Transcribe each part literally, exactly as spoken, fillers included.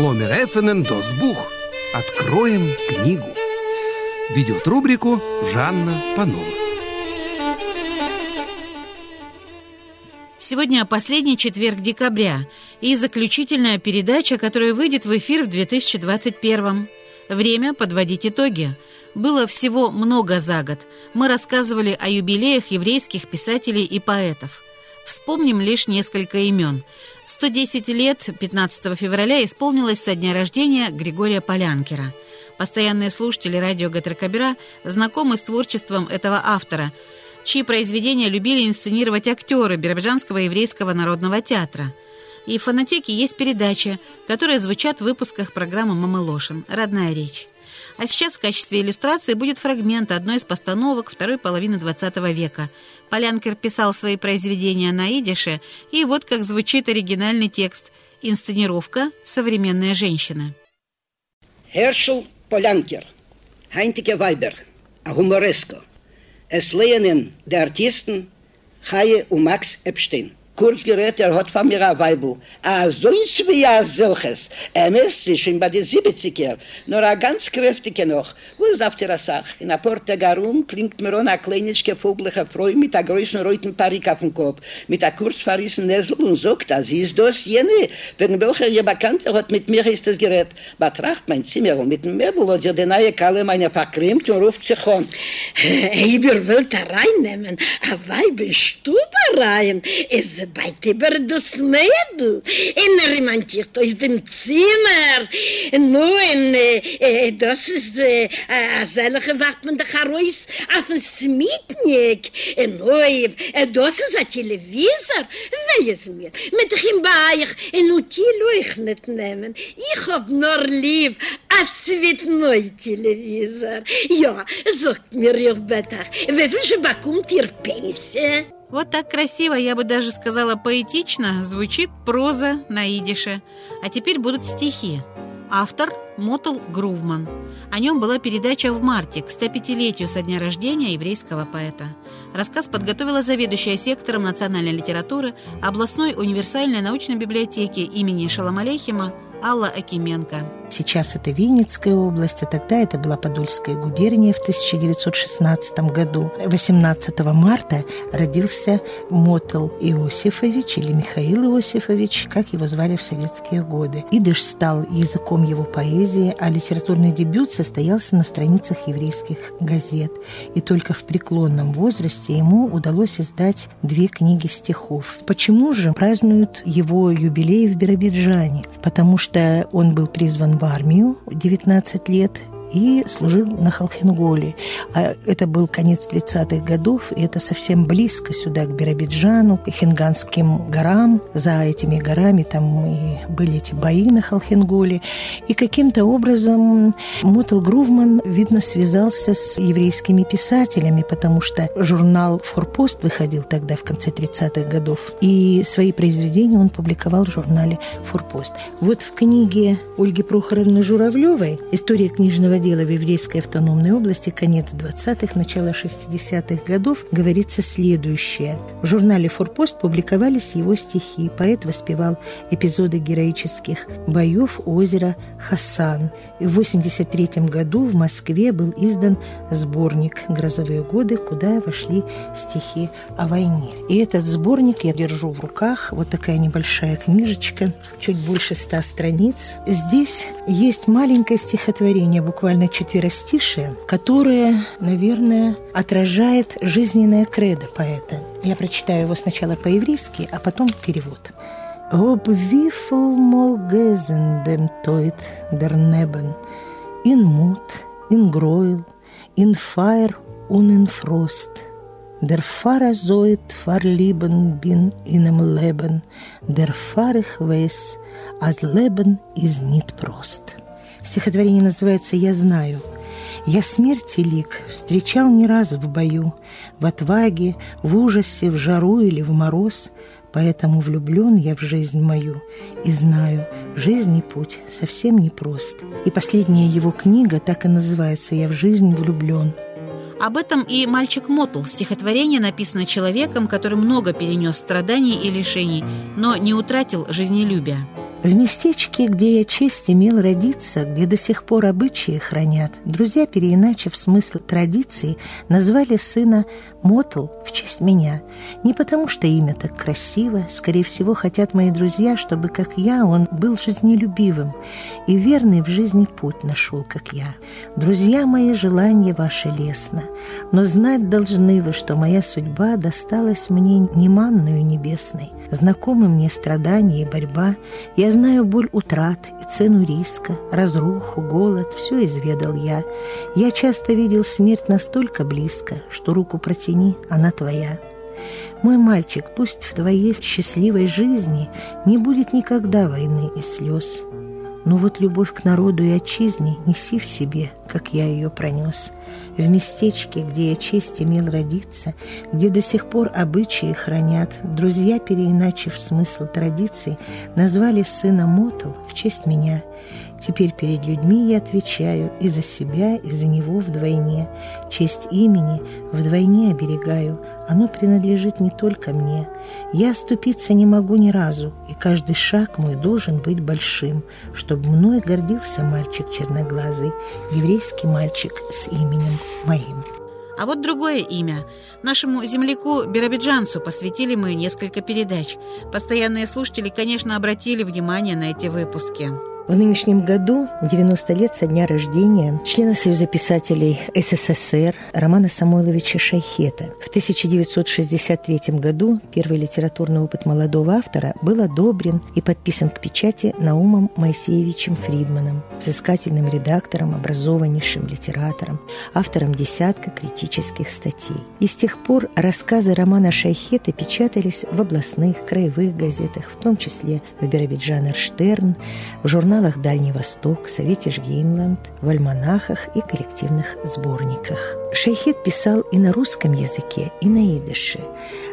Ломер Эфенен Дос Бух. Откроем книгу. Ведет рубрику Жанна Панова. Сегодня последний четверг декабря и заключительная передача, которая выйдет в эфир в две тысячи двадцать первом. Время подводить итоги. Было всего много за год. Мы рассказывали о юбилеях еврейских писателей и поэтов. Вспомним лишь несколько имен. сто десять лет пятнадцатого февраля исполнилось со дня рождения Григория Полянкера. Постоянные слушатели радио Гатеркабера знакомы с творчеством этого автора, чьи произведения любили инсценировать актеры Биробиджанского еврейского народного театра. И в фонотеке есть передачи, которые звучат в выпусках программы «Мамэ лошн. Родная речь». А сейчас в качестве иллюстрации будет фрагмент одной из постановок второй половины двадцатого века. Полянкер писал свои произведения на идише, и вот как звучит оригинальный текст. Инсценировка «Современная женщина». Хершель Полянкер, Хайнтике Вайбер, Агумореско, Эслеенен де Артистен, Хае у Макс Эпштейн. Kurz gerät, er hat von mir ein Weibel. Ah, so ist wie ein solches. Er misst sich schon bei den siebziger, nur ein ganz kräftiger noch. Wo ist auf der Sache? In der Porta Garum klingt mir eine kleine, vogelige Frau mit einer großen roten Parik auf dem Kopf, mit einer kurz verrissenen Nessel und sagt, ah, sie ist das jene, wegen welcher ihr Bekannter hat mit mir ist das Gerät. Betracht mein Zimmer und mit dem Möbel hat sie die neue Kalle meiner verkrimmt und ruft sich an. Ich wollte reinnehmen, eine Weibelstube rein. Es ist weit über das Mädel. Er remontiert aus dem Zimmer. Nun, äh, das ist äh, ein solcher wartender Charois auf dem Smitnik. Nun, äh, das ist ein Televisor. Weiß mir, mit dem Beich und die Leuch nicht nehmen. Ich hab nur lieb ein zweitneu Televisor. Ja, sagt mir ihr Betach, wie viel bekommt ihr Pension? Вот так красиво, я бы даже сказала поэтично, звучит проза на идише. А теперь будут стихи. Автор – Мотл Грувман. О нем была передача в марте, к стопятилетию со дня рождения еврейского поэта. Рассказ подготовила заведующая сектором национальной литературы областной универсальной научной библиотеки имени Шолом-Алейхема Алла Акименко. Сейчас это Винницкая область, а тогда это была Подольская губерния в тысяча девятьсот шестнадцатом году. восемнадцатого марта родился Мотл Иосифович или Михаил Иосифович, как его звали в советские годы. Идиш стал языком его поэзии, а литературный дебют состоялся на страницах еврейских газет. И только в преклонном возрасте ему удалось издать две книги стихов. Почему же празднуют его юбилей в Биробиджане? Потому что он был призван в армию девятнадцать лет и служил на Халхин-Голе. А это был конец тридцатых годов, и это совсем близко сюда, к Биробиджану, к Хинганским горам. За этими горами там и были эти бои на Халхин-Голе. И каким-то образом Мотл Грувман, видно, связался с еврейскими писателями, потому что журнал «Форпост» выходил тогда в конце тридцатых годов, и свои произведения он публиковал в журнале «Форпост». Вот в книге Ольги Прохоровны Журавлевой «История книжного дело в еврейской автономной области, конец двадцатых, начало шестидесятых годов, говорится следующее. В журнале «Форпост» публиковались его стихи. Поэт воспевал эпизоды героических боев у озера Хасан. В восемьдесят третьем году в Москве был издан сборник «Грозовые годы», куда вошли стихи о войне. И этот сборник я держу в руках. Вот такая небольшая книжечка, чуть больше ста страниц. Здесь есть маленькое стихотворение, буквально буквально четверостишие, которое, наверное, отражает жизненное кредо поэта. Я прочитаю его сначала по-еврейски, а потом перевод. «Об вифл мол гезен дем тойт дер небен, ин мут, ин гройл, ин фаер ун ин фрост, дер фара зоит фар либен бин инем лебен, дер фар их вес, аз лебен из нит прост». Стихотворение называется «Я знаю». «Я смерти лик встречал не раз в бою, в отваге, в ужасе, в жару или в мороз, поэтому влюблен я в жизнь мою и знаю, жизнь и путь совсем непрост». И последняя его книга так и называется «Я в жизнь влюблен». Об этом и «Мальчик Мотл». Стихотворение написано человеком, который много перенес страданий и лишений, но не утратил жизнелюбия. В местечке, где я честь имел родиться, где до сих пор обычаи хранят, друзья, переиначив смысл традиции, назвали сына Мотл в честь меня. Не потому, что имя так красиво, скорее всего, хотят мои друзья, чтобы, как я, он был жизнелюбивым и верный в жизни путь нашел, как я. Друзья мои, желание ваше лестно, но знать должны вы, что моя судьба досталась мне не манною небесной. Знакомы мне страдания и борьба, я знаю боль утрат и цену риска, разруху, голод, все изведал я. Я часто видел смерть настолько близко, что руку протяни, она твоя. Мой мальчик, пусть в твоей счастливой жизни не будет никогда войны и слез, но вот любовь к народу и отчизне неси в себе, как я ее пронес. В местечке, где я честь имел родиться, где до сих пор обычаи хранят, друзья, переиначив смысл традиций, назвали сына Мотл в честь меня. Теперь перед людьми я отвечаю и за себя, и за него вдвойне. Честь имени вдвойне оберегаю, оно принадлежит не только мне. Я оступиться не могу ни разу, и каждый шаг мой должен быть большим, чтобы мной гордился мальчик черноглазый, еврейский мальчик с именем моим». А вот другое имя. Нашему земляку биробиджанцу посвятили мы несколько передач. Постоянные слушатели, конечно, обратили внимание на эти выпуски. В нынешнем году девяносто лет со дня рождения члена Союза писателей СССР Романа Самойловича Шайхета. В тысяча девятьсот шестьдесят третьем году первый литературный опыт молодого автора был одобрен и подписан к печати Наумом Моисеевичем Фридманом, взыскательным редактором, образованнейшим литератором, автором десятка критических статей. И с тех пор рассказы Романа Шайхета печатались в областных, краевых газетах, в том числе в «Биробиджанер Штерн», в журнале В журналах «Дальний Восток», «Советиш Геймланд», в альманахах и коллективных сборниках. Шайхет писал и на русском языке, и на идише.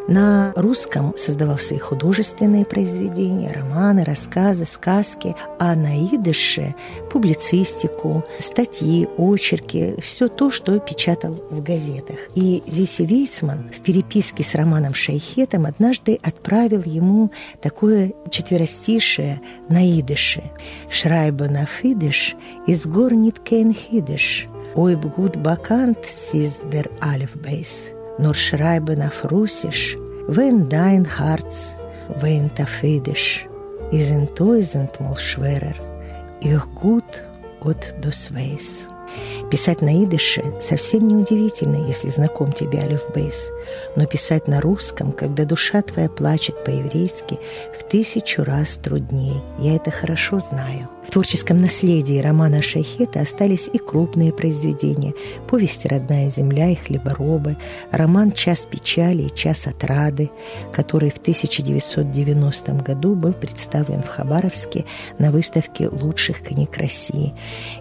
На русском создавал свои художественные произведения, романы, рассказы, сказки, а на идише – публицистику, статьи, очерки, все то, что печатал в газетах. И Зиси Вейсман в переписке с Романом Шайхетом однажды отправил ему такое четверостишее на идише. «Шрайба на фидыш, из гор нит кейн хидыш, ойб гуд бакант сиз дер альфбейс, нор шрайба на фрусиш, вен дайн харц, вен та фидыш, изен тойзент мол шверер, их гуд от досвейс». Писать на идише совсем неудивительно, если знаком тебе алефбейс, но писать на русском, когда душа твоя плачет по-еврейски, в тысячу раз труднее. Я это хорошо знаю. В творческом наследии Романа Шайхета остались и крупные произведения: повести «Родная земля» и «Хлеборобы», роман «Час печали» и «Час отрады», который в тысяча девятьсот девяностом году был представлен в Хабаровске на выставке лучших книг России.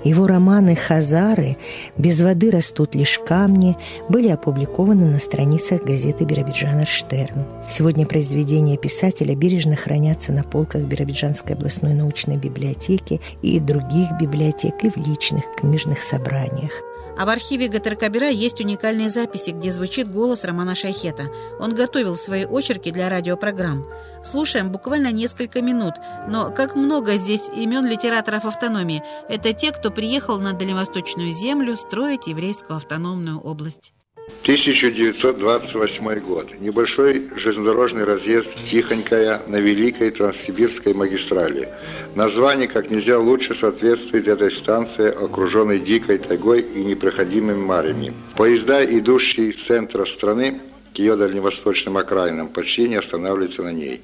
Его романы «Хазары», «Без воды растут лишь камни» были опубликованы на страницах газеты «Биробиджанер Штерн». Сегодня произведения писателя бережно хранятся на полках Биробиджанской областной научной библиотеки и других библиотек, и в личных книжных собраниях. А в архиве Гатеркабера есть уникальные записи, где звучит голос Романа Шайхета. Он готовил свои очерки для радиопрограмм. Слушаем буквально несколько минут, но как много здесь имен литераторов автономии. Это те, кто приехал на дальневосточную землю строить еврейскую автономную область. тысяча девятьсот двадцать восьмой год. Небольшой железнодорожный разъезд «Тихонькая» на Великой Транссибирской магистрали. Название как нельзя лучше соответствует этой станции, окруженной дикой тайгой и непроходимыми марями. Поезда, идущие из центра страны к ее дальневосточным окраинам, почти не останавливаются на ней.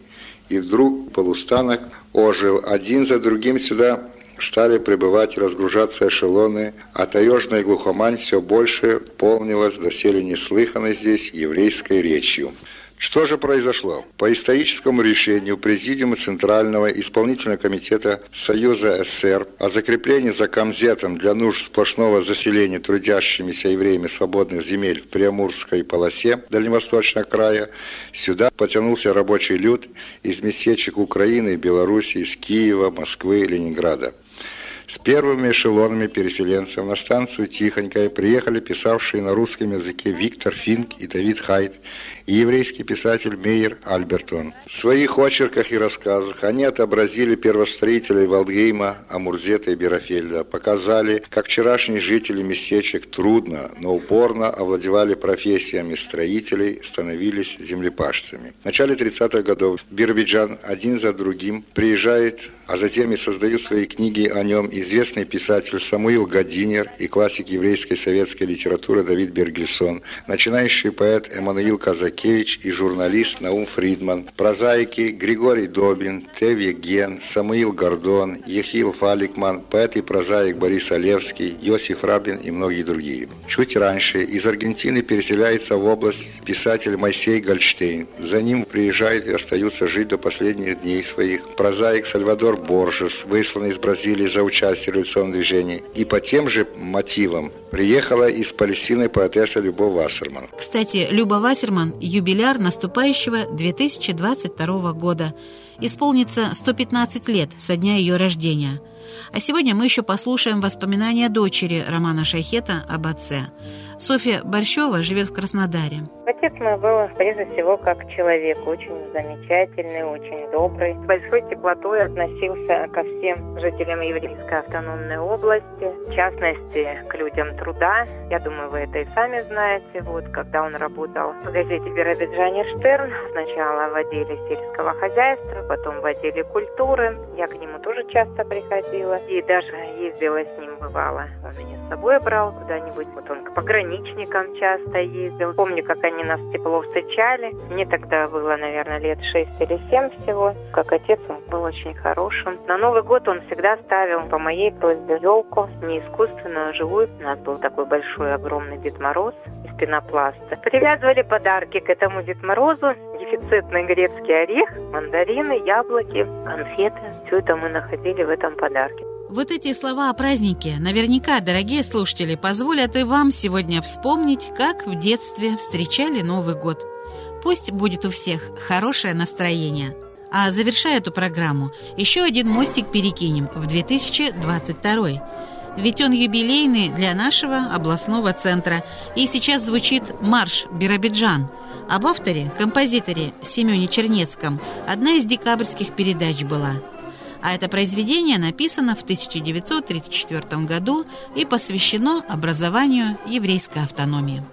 И вдруг полустанок ожил. Один за другим сюда стали прибывать и разгружаться эшелоны, а таежная глухомань все больше полнилась доселе неслыханной здесь еврейской речью. Что же произошло? По историческому решению Президиума Центрального исполнительного комитета Союза СССР о закреплении за Камзетом для нужд сплошного заселения трудящимися евреями свободных земель в Приамурской полосе Дальневосточного края сюда потянулся рабочий люд из местечек Украины, Белоруссии, из Киева, Москвы, Ленинграда. С первыми эшелонами переселенцев на станцию Тихонькая приехали писавшие на русском языке Виктор Финк и Давид Хайд и еврейский писатель Мейер Альбертон. В своих очерках и рассказах они отобразили первостроителей Валдгейма, Амурзета и Берафельда, показали, как вчерашние жители местечек трудно, но упорно овладевали профессиями строителей, становились землепашцами. В начале тридцатых годов Биробиджан один за другим приезжает, а затем и создают свои книги о нем известный писатель Самуил Годинер и классик еврейской советской литературы Давид Бергельсон, начинающий поэт Эммануил Казакевич и журналист Наум Фридман, прозаики Григорий Добин, Тевья Ген, Самуил Гордон, Ехил Фаликман, поэт и прозаик Борис Олевский, Йосиф Рабин и многие другие. Чуть раньше из Аргентины переселяется в область писатель Моисей Гольштейн. За ним приезжает и остаются жить до последних дней своих прозаик Сальвадор Боржес, высланный из Бразилии за участие в революционном движении. И по тем же мотивам приехала из Палестины поэтесса Любовь Вассерман. Кстати, Люба Вассерман – юбиляр наступающего две тысячи двадцать второго года. Исполнится сто пятнадцать лет со дня ее рождения. А сегодня мы еще послушаем воспоминания дочери Романа Шайхета об отце. Софья Борщева живет в Краснодаре. Отец мой был, прежде всего, как человек, очень замечательный, очень добрый. С большой теплотой относился ко всем жителям Еврейской автономной области, в частности, к людям труда. Я думаю, вы это и сами знаете. Вот, когда он работал в газете «Биробиджанер Штерн», сначала в отделе сельского хозяйства, потом в отделе культуры. Я к нему тоже часто приходила и даже ездила с ним, бывало. Он меня с собой брал куда-нибудь. Вот он к пограничникам часто ездил. Помню, как они Они нас тепло встречали. Мне тогда было, наверное, лет шесть или семь всего. Как отец, он был очень хорошим. На Новый год он всегда ставил по моей просьбе елку, не искусственную, а живую. У нас был такой большой, огромный Дед Мороз из пенопласта. Привязывали подарки к этому Дед Морозу. Дефицитный грецкий орех, мандарины, яблоки, конфеты. Все это мы находили в этом подарке. Вот эти слова о празднике наверняка, дорогие слушатели, позволят и вам сегодня вспомнить, как в детстве встречали Новый год. Пусть будет у всех хорошее настроение. А завершая эту программу, еще один мостик перекинем в две тысячи двадцать второй. Ведь он юбилейный для нашего областного центра. И сейчас звучит марш «Биробиджан». Об авторе, композиторе Семене Чернецком одна из декабрьских передач была. А это произведение написано в тысяча девятьсот тридцать четвёртом году и посвящено образованию еврейской автономии.